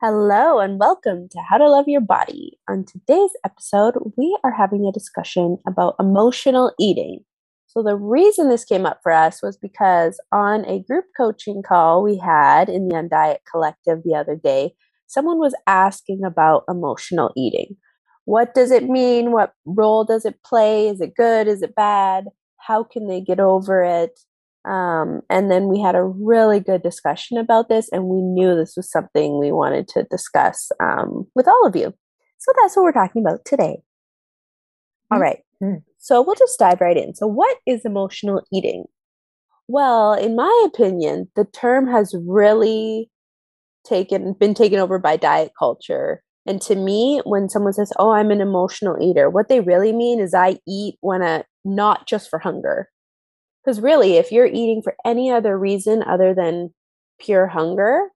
Hello and welcome to How to Love Your Body. On today's episode, we are having a discussion about emotional eating. So the reason this came up for us was because on a group coaching call we had in the Undiet Collective the other day, someone was asking about emotional eating. What does it mean? What role does it play? Is it good? Is it bad? How can they get over it? And then we had a really good discussion about this, and we knew this was something we wanted to discuss with all of you. So that's what we're talking about today. All right. So we'll just dive right in. So what is emotional eating? Well, in my opinion, the term has really been taken over by diet culture. And to me, when someone says, oh, I'm an emotional eater, what they really mean is I eat when not just for hunger. Because really, if you're eating for any other reason other than pure hunger,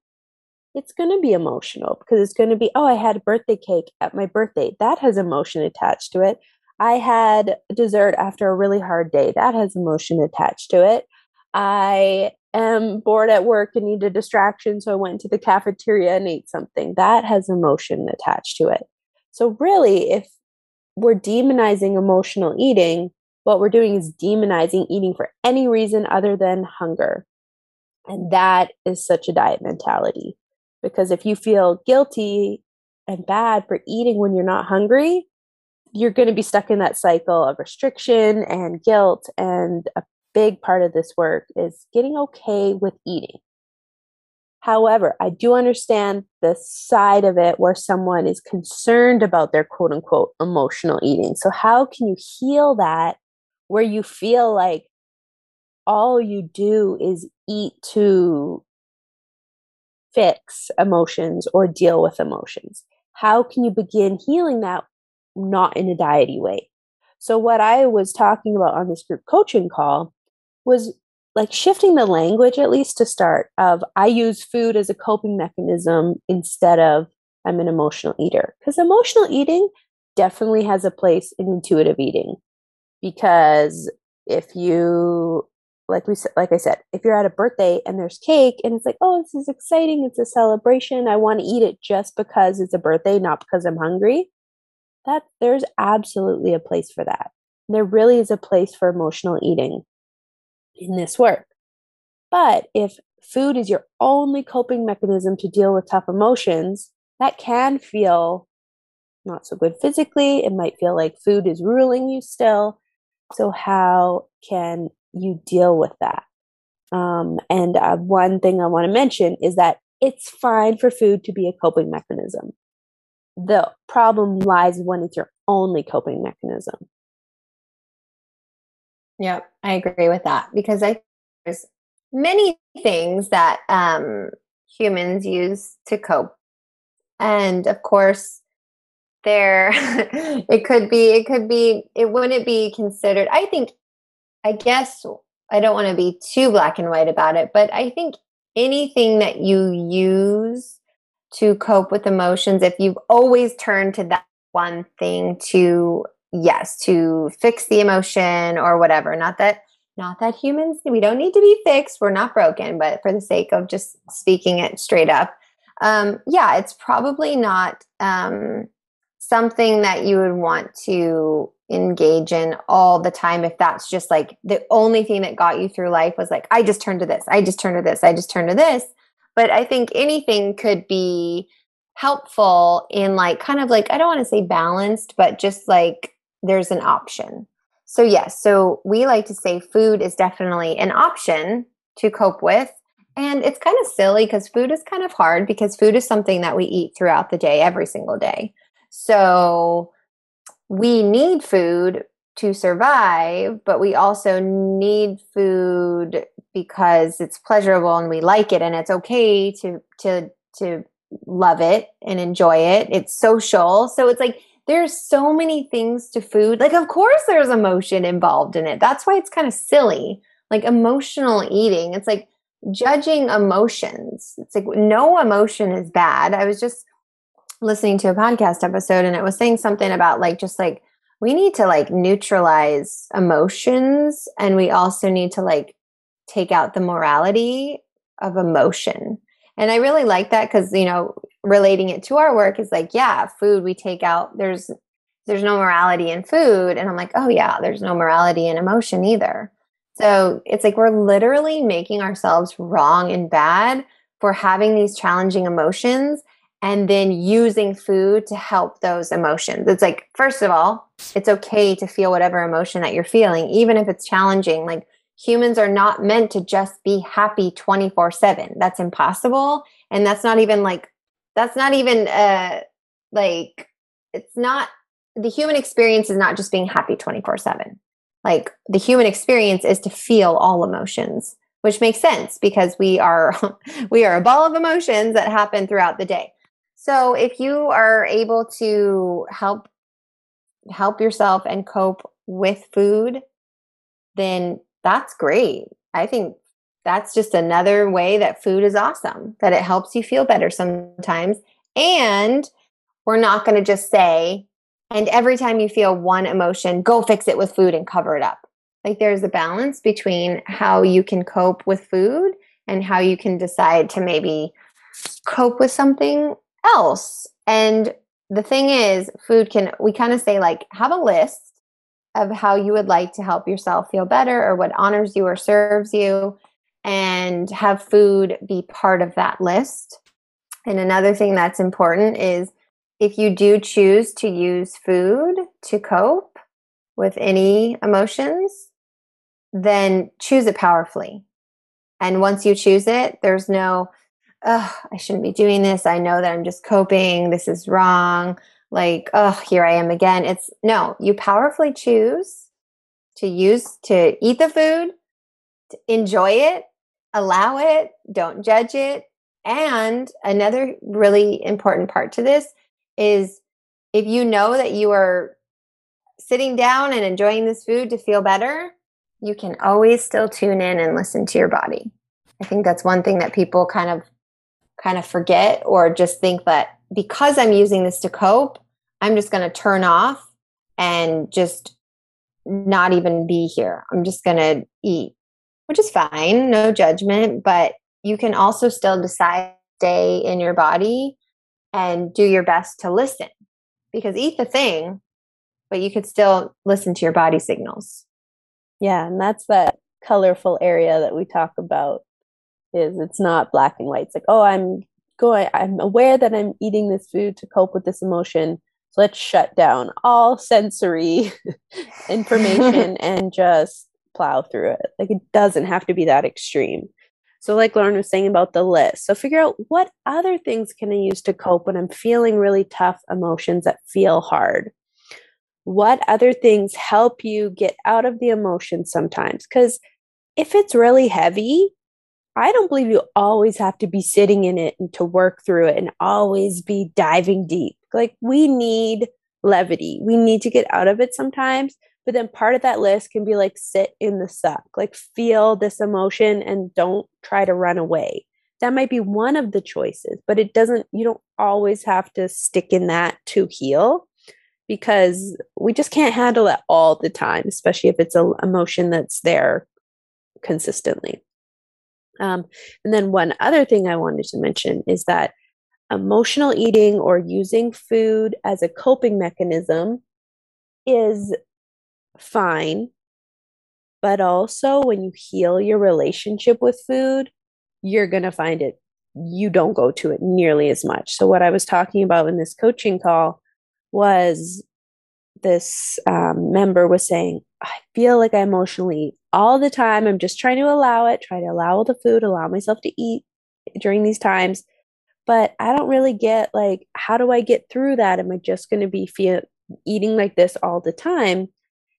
it's going to be emotional because it's going to be, oh, I had a birthday cake at my birthday. That has emotion attached to it. I had dessert after a really hard day. That has emotion attached to it. I am bored at work and need a distraction, so I went to the cafeteria and ate something. That has emotion attached to it. So really, if we're demonizing emotional eating, what we're doing is demonizing eating for any reason other than hunger. And that is such a diet mentality. Because if you feel guilty and bad for eating when you're not hungry, you're going to be stuck in that cycle of restriction and guilt. And a big part of this work is getting okay with eating. However, I do understand the side of it where someone is concerned about their quote unquote emotional eating. So how can you heal that? Where you feel like all you do is eat to fix emotions or deal with emotions. How can you begin healing that not in a diety way? So what I was talking about on this group coaching call was like shifting the language, at least to start, of I use food as a coping mechanism instead of I'm an emotional eater. Because emotional eating definitely has a place in intuitive eating. Because if you, like I said, if you're at a birthday and there's cake and it's like, oh, this is exciting. It's a celebration. I want to eat it just because it's a birthday, not because I'm hungry. That there's absolutely a place for that. There really is a place for emotional eating in this work. But if food is your only coping mechanism to deal with tough emotions, that can feel not so good physically. It might feel like food is ruling you still. So how can you deal with that? And one thing I want to mention is that it's fine for food to be a coping mechanism. The problem lies when it's your only coping mechanism. Yeah, I agree with that because I think there's many things that humans use to cope. And of course, it wouldn't be considered, I guess I don't want to be too black and white about it, but I think anything that you use to cope with emotions, if you've always turned to that one thing to fix the emotion or whatever, not that humans, we don't need to be fixed. We're not broken, but for the sake of just speaking it straight up. It's probably not something that you would want to engage in all the time if that's just like the only thing that got you through life was like, I just turned to this, I just turned to this, I just turned to this. But I think anything could be helpful in like kind of like, I don't want to say balanced, but just like there's an option. So yes, so we like to say food is definitely an option to cope with. And it's kind of silly because food is kind of hard because food is something that we eat throughout the day, every single day. So we need food to survive, but we also need food because it's pleasurable and we like it and it's okay to love it and enjoy it. It's social. So it's like there's so many things to food. Like, of course there's emotion involved in it. That's why it's kind of silly. Like emotional eating. It's like judging emotions. It's like no emotion is bad. I was just listening to a podcast episode and it was saying something about like just like we need to like neutralize emotions and we also need to like take out the morality of emotion. And I really like that because, you know, relating it to our work is like, yeah, food we take out, there's no morality in food. And I'm like, oh yeah, there's no morality in emotion either. So it's like, we're literally making ourselves wrong and bad for having these challenging emotions and then using food to help those emotions. It's like, first of all, it's okay to feel whatever emotion that you're feeling, even if it's challenging. Like, humans are not meant to just be happy 24/7. That's impossible. And the human experience is not just being happy 24/7. Like, the human experience is to feel all emotions, which makes sense because we are a ball of emotions that happen throughout the day. So if you are able to help yourself and cope with food, then that's great. I think that's just another way that food is awesome, that it helps you feel better sometimes. And we're not going to just say, and every time you feel one emotion, go fix it with food and cover it up. Like, there's a balance between how you can cope with food and how you can decide to maybe cope with something else. And the thing is, we kind of say, like, have a list of how you would like to help yourself feel better or what honors you or serves you, and have food be part of that list. And another thing that's important is, if you do choose to use food to cope with any emotions, then choose it powerfully. And once you choose it, there's no, oh, I shouldn't be doing this. I know that I'm just coping. This is wrong. Like, oh, here I am again. It's no, you powerfully choose to eat the food, to enjoy it, allow it, don't judge it. And another really important part to this is, if you know that you are sitting down and enjoying this food to feel better, you can always still tune in and listen to your body. I think that's one thing that people kind of forget, or just think that because I'm using this to cope, I'm just going to turn off and just not even be here. I'm just going to eat, which is fine, no judgment, but you can also still decide to stay in your body and do your best to listen, because eat the thing, but you could still listen to your body signals. Yeah, and that's that colorful area that we talk about, is it's not black and white. It's like, oh, I'm aware that I'm eating this food to cope with this emotion. So let's shut down all sensory information and just plow through it. Like, it doesn't have to be that extreme. So like Lauren was saying about the list. So figure out, what other things can I use to cope when I'm feeling really tough emotions that feel hard? What other things help you get out of the emotion sometimes? Because if it's really heavy, I don't believe you always have to be sitting in it and to work through it and always be diving deep. Like, we need levity. We need to get out of it sometimes. But then part of that list can be like, sit in the suck, like, feel this emotion and don't try to run away. That might be one of the choices, but you don't always have to stick in that to heal, because we just can't handle it all the time, especially if it's an emotion that's there consistently. And then one other thing I wanted to mention is that emotional eating or using food as a coping mechanism is fine. But also, when you heal your relationship with food, you're going to find it, you don't go to it nearly as much. So what I was talking about in this coaching call was, this member was saying, I feel like I emotionally eat all the time. I'm just trying to allow it, try to allow all the food, allow myself to eat during these times. But I don't really get, like, how do I get through that? Am I just going to be eating like this all the time?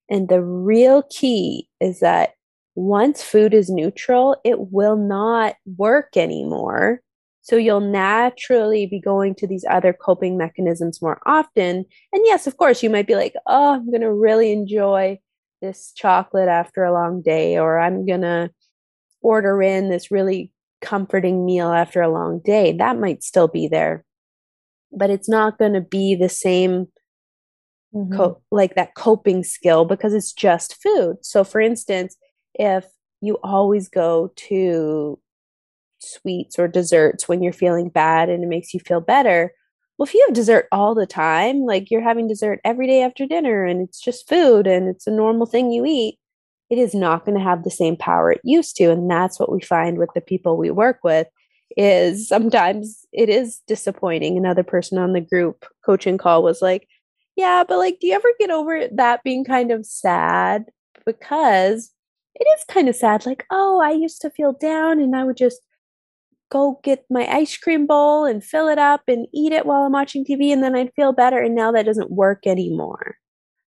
And the real key is that once food is neutral, it will not work anymore. So you'll naturally be going to these other coping mechanisms more often. And yes, of course, you might be like, oh, I'm going to really enjoy this chocolate after a long day, or I'm going to order in this really comforting meal after a long day. That might still be there, but it's not going to be the same, mm-hmm. like that coping skill, because it's just food. So for instance, if you always go to sweets or desserts when you're feeling bad and it makes you feel better. Well, if you have dessert all the time, like you're having dessert every day after dinner and it's just food and it's a normal thing you eat, it is not going to have the same power it used to. And that's what we find with the people we work with, is sometimes it is disappointing. Another person on the group coaching call was like, yeah, but like, do you ever get over that being kind of sad? Because it is kind of sad. Like, oh, I used to feel down and I would just go get my ice cream bowl and fill it up and eat it while I'm watching TV. And then I'd feel better. And now that doesn't work anymore.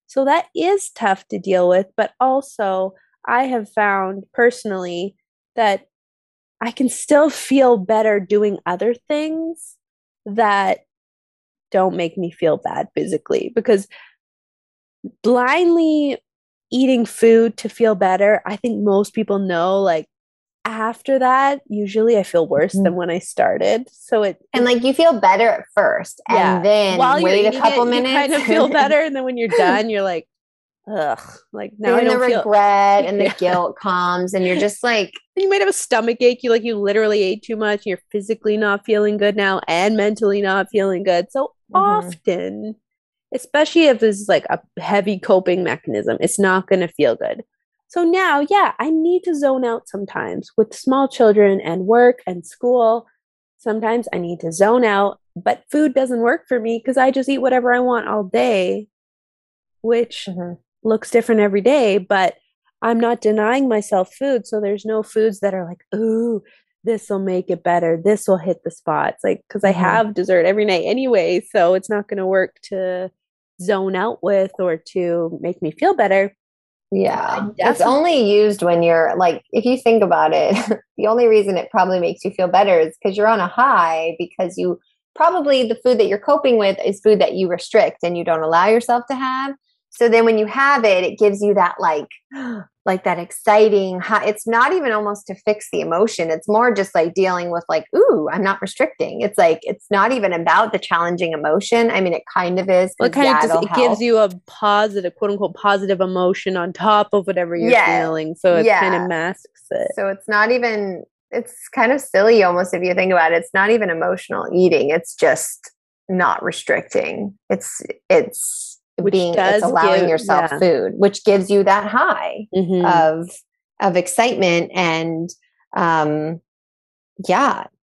So that is tough to deal with. But also I have found personally that I can still feel better doing other things that don't make me feel bad physically, because blindly eating food to feel better, I think most people know, like, after that, usually I feel worse than when I started. So it, and like you feel better at first, and then while wait a couple minutes, you kind of feel better, and then when you're done, you're like, ugh, like now I don't feel. And the regret and the guilt comes, and you're just like, you might have a stomach ache. You like you literally ate too much. You're physically not feeling good now, and mentally not feeling good. So often, especially if this is like a heavy coping mechanism, it's not going to feel good. So now, yeah, I need to zone out sometimes with small children and work and school. Sometimes I need to zone out, but food doesn't work for me because I just eat whatever I want all day, which looks different every day, but I'm not denying myself food. So there's no foods that are like, ooh, this will make it better. This will hit the spots. Like, because I have dessert every night anyway, so it's not going to work to zone out with or to make me feel better. Yeah. It's only used when you're like, if you think about it, the only reason it probably makes you feel better is because you're on a high, because you probably the food that you're coping with is food that you restrict and you don't allow yourself to have. So then when you have it, it gives you that like that exciting high. It's not even almost to fix the emotion. It's more just like dealing with like, ooh, I'm not restricting. It's like, it's not even about the challenging emotion. I mean, it kind of is. Well, it gives you a positive, quote unquote, positive emotion on top of whatever you're feeling. So it kind of masks it. So it's not even, it's kind of silly almost if you think about it. It's not even emotional eating. It's just not restricting. It's allowing yourself food, which gives you that high of excitement. And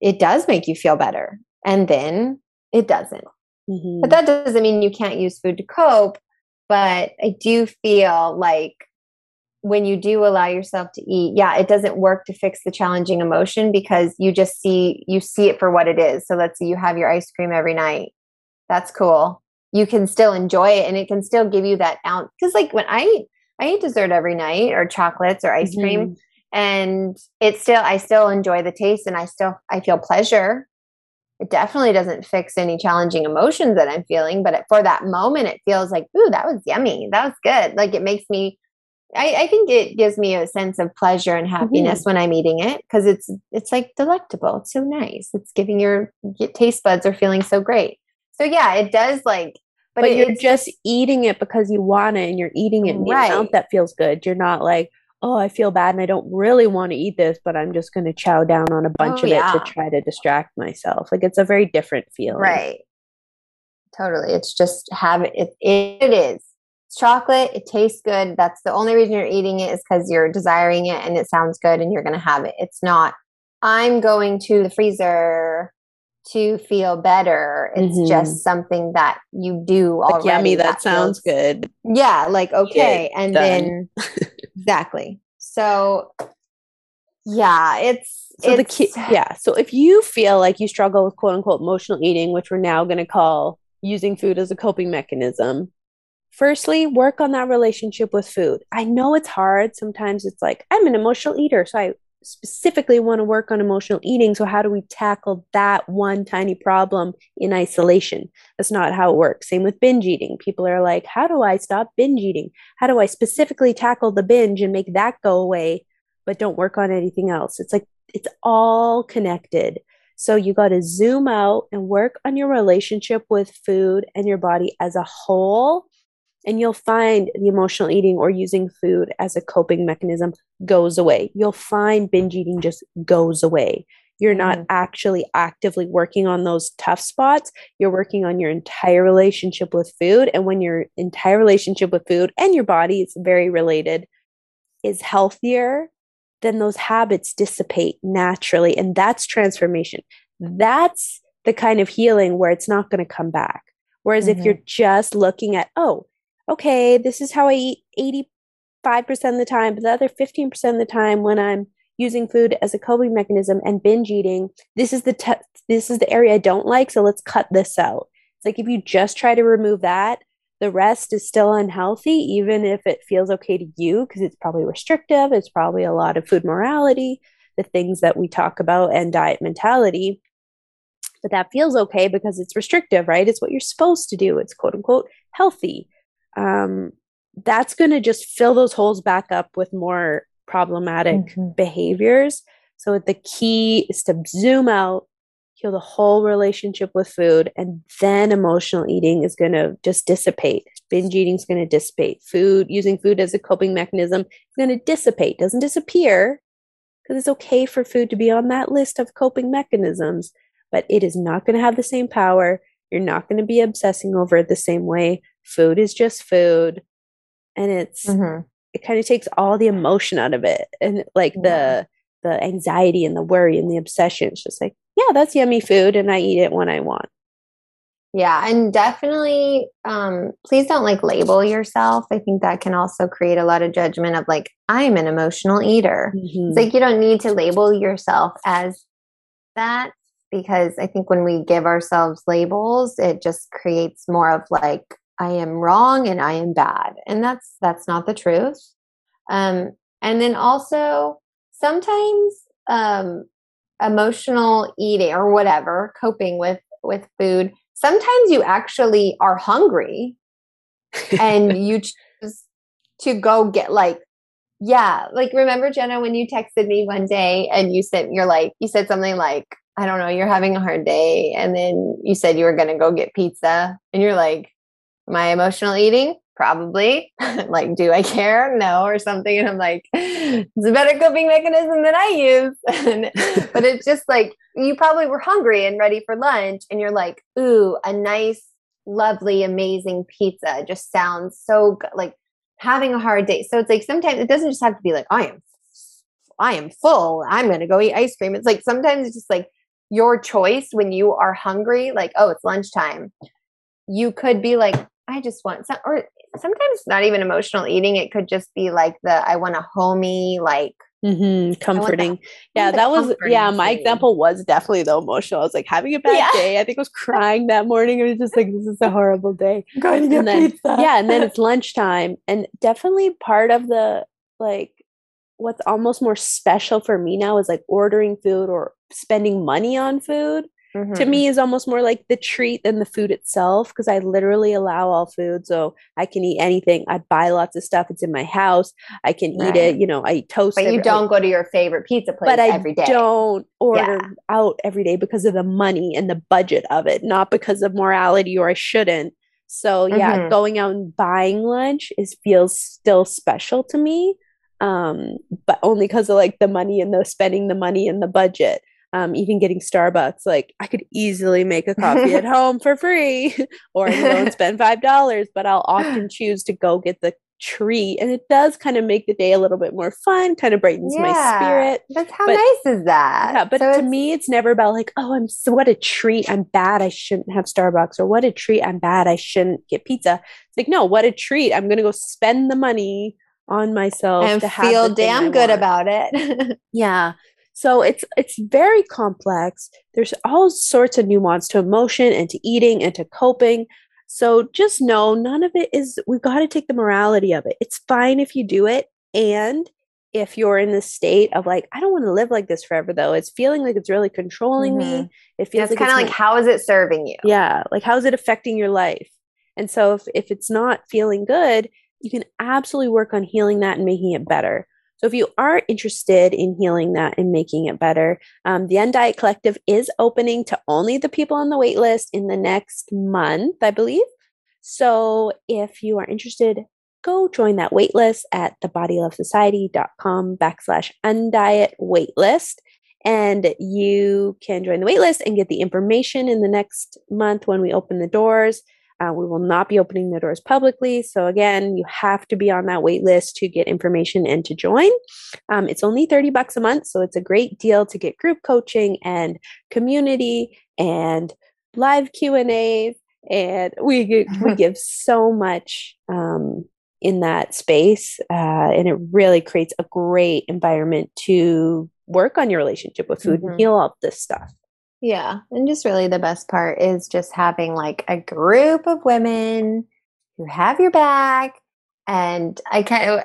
it does make you feel better. And then it doesn't. But that doesn't mean you can't use food to cope. But I do feel like when you do allow yourself to eat, it doesn't work to fix the challenging emotion because you just see it for what it is. So let's say you have your ice cream every night. That's cool. You can still enjoy it and it can still give you that ounce. Cause like when I eat dessert every night or chocolates or ice cream, and it's still, I still enjoy the taste and I feel pleasure. It definitely doesn't fix any challenging emotions that I'm feeling, but for that moment, it feels like, ooh, that was yummy. That was good. Like it makes me, I think it gives me a sense of pleasure and happiness when I'm eating it. Cause it's like delectable. It's so nice. It's giving your taste buds are feeling so great. So yeah, it does like, But you're just eating it because you want it and you're eating it in the amount that feels good. You're not like, oh, I feel bad and I don't really want to eat this, but I'm just going to chow down on a bunch of it to try to distract myself. Like it's a very different feeling. Right. Totally. It's just it is. It's chocolate. It tastes good. That's the only reason you're eating it is because you're desiring it and it sounds good and you're going to have it. It's not, I'm going to the freezer to feel better. It's just something that you do already. Like, yummy, that sounds good. Yeah, like, okay. Yeah, and done. Then, exactly. So, yeah, So if you feel like you struggle with quote unquote emotional eating, which we're now going to call using food as a coping mechanism, firstly, work on that relationship with food. I know it's hard. Sometimes it's like, I'm an emotional eater, so I specifically want to work on emotional eating. So how do we tackle that one tiny problem in isolation? That's not how it works. Same with binge eating. People are like, how do I stop binge eating? How do I specifically tackle the binge and make that go away, but don't work on anything else? It's like, it's all connected. So you got to zoom out and work on your relationship with food and your body as a whole. And you'll find the emotional eating or using food as a coping mechanism goes away. You'll find binge eating just goes away. You're not actually actively working on those tough spots. You're working on your entire relationship with food. And when your entire relationship with food and your body, it's very related, is healthier, then those habits dissipate naturally. And that's transformation. That's the kind of healing where it's not going to come back. Whereas if you're just looking at, oh, okay, this is how I eat 85% of the time, but the other 15% of the time when I'm using food as a coping mechanism and binge eating, this is the area I don't like, so let's cut this out. It's like if you just try to remove that, the rest is still unhealthy, even if it feels okay to you, because it's probably restrictive. It's probably a lot of food morality, the things that we talk about, and diet mentality. But that feels okay because it's restrictive, right? It's what you're supposed to do. It's quote unquote healthy. That's going to just fill those holes back up with more problematic behaviors. So the key is to zoom out, heal the whole relationship with food, and then emotional eating is going to just dissipate. Binge eating is going to dissipate. Food, using food as a coping mechanism, is going to dissipate. Doesn't disappear, because it's okay for food to be on that list of coping mechanisms, but it is not going to have the same power. You're not going to be obsessing over it the same way. Food is just food, and it's it kind of takes all the emotion out of it, and like the anxiety and the worry and the obsession. It's just like, yeah, that's yummy food, and I eat it when I want. Yeah, and definitely, please don't label yourself. I think that can also create a lot of judgment of I'm an emotional eater. It's you don't need to label yourself as that, because I think when we give ourselves labels, it just creates more of I am wrong and I am bad. And that's not the truth. And then also sometimes emotional eating or whatever, coping with food, sometimes you actually are hungry and you choose to go get remember, Jenna, when you texted me one day and you said something like, I don't know, you're having a hard day. And then you said you were going to go get pizza, and you're like, am I emotional eating? Probably. Do I care? No, or something. And I'm like, it's a better coping mechanism than I use. But it's just you probably were hungry and ready for lunch, and you're like, ooh, a nice, lovely, amazing pizza just sounds so good. Having a hard day. So it's sometimes it doesn't just have to be I am full. I'm going to go eat ice cream. It's sometimes it's just your choice when you are hungry, oh, it's lunchtime. You could be I just want some, or sometimes not even emotional eating. It could just be I want a homey, comforting. My example was definitely the emotional. I was having a bad day. I think I was crying that morning. It was just this is a horrible day. Going to get pizza. Yeah. And then it's lunchtime, and definitely part of the, what's almost more special for me now is ordering food or spending money on food. To me is almost more the treat than the food itself, because I literally allow all food, so I can eat anything. I buy lots of stuff. It's in my house. I can eat it. I eat toast. But you don't go to your favorite pizza place every day. But I don't order out every day because of the money and the budget of it, not because of morality or I shouldn't. So going out and buying lunch feels still special to me, but only because of the money and the spending the money and the budget. Even getting Starbucks, I could easily make a coffee at home for free or don't spend $5, but I'll often choose to go get the treat. And it does kind of make the day a little bit more fun, kind of brightens my spirit. That's nice is that? Yeah, but to me, it's never about what a treat. I'm bad. I shouldn't have Starbucks, or what a treat. I'm bad. I shouldn't get pizza. It's no, what a treat. I'm going to go spend the money on myself and to feel have damn good about it. Yeah. So it's very complex. There's all sorts of nuance to emotion and to eating and to coping. So just know none of it is, we've got to take the morality of it. It's fine if you do it. And if you're in the state of I don't want to live like this forever though. It's feeling it's really controlling me. It feels it's kind of how is it serving you? Yeah. How is it affecting your life? And so if it's not feeling good, you can absolutely work on healing that and making it better. So if you are interested in healing that and making it better, the Undiet Collective is opening to only the people on the wait list in the next month, I believe. So if you are interested, go join that wait list at thebodylovesociety.com/undiet waitlist. And you can join the waitlist and get the information in the next month when we open the doors. We will not be opening the doors publicly. So again, you have to be on that wait list to get information and to join. It's only $30 a month. So it's a great deal to get group coaching and community and live Q&As. And we give so much in that space. And it really creates a great environment to work on your relationship with food and heal all this stuff. Yeah. And just really the best part is just having like a group of women who have your back. And I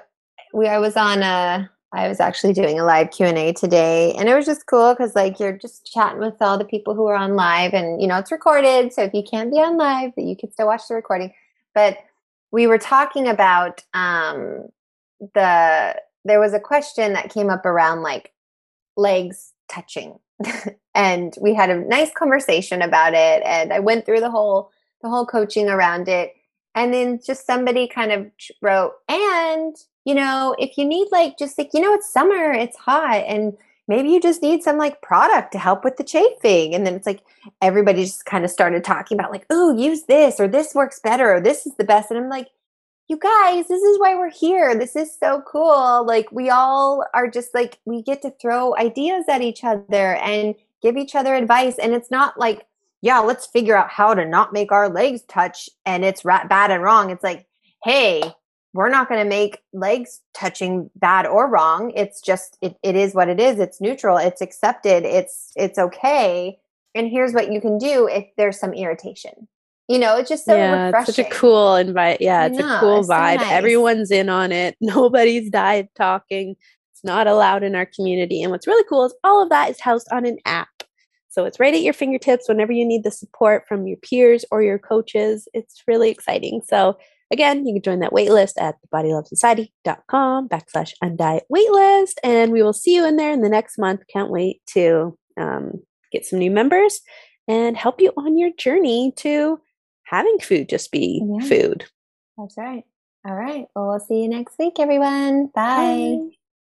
was actually doing a live Q&A today, and it was just cool because like you're just chatting with all the people who are on live, and you know, it's recorded. So if you can't be on live, you can still watch the recording. But we were talking about there was a question that came up around like legs touching. And we had a nice conversation about it, and I went through the whole coaching around it. And then just somebody kind of wrote, and, you know, if you need like, just like, you know, it's summer, it's hot, and maybe you just need some like product to help with the chafing. And then it's like, everybody just kind of started talking about like, oh, use this, or this works better, or this is the best. And I'm like, you guys, this is why we're here. This is so cool. Like we all are just like, we get to throw ideas at each other and give each other advice. And it's not like, yeah, let's figure out how to not make our legs touch and it's bad and wrong. It's like, hey, we're not going to make legs touching bad or wrong. It's just, it is what it is. It's neutral. It's accepted. It's okay. And here's what you can do if there's some irritation. You know, it's just so refreshing. It's such a cool invite. Yeah, it's a cool vibe. So nice. Everyone's in on it. Nobody's diet talking. It's not allowed in our community. And what's really cool is all of that is housed on an app. So it's right at your fingertips whenever you need the support from your peers or your coaches. It's really exciting. So again, you can join that waitlist at thebodylovesociety.com/undiet waitlist. And we will see you in there in the next month. Can't wait to get some new members and help you on your journey to having food just be food. That's right. All right. Well, we'll see you next week, everyone. Bye. Bye.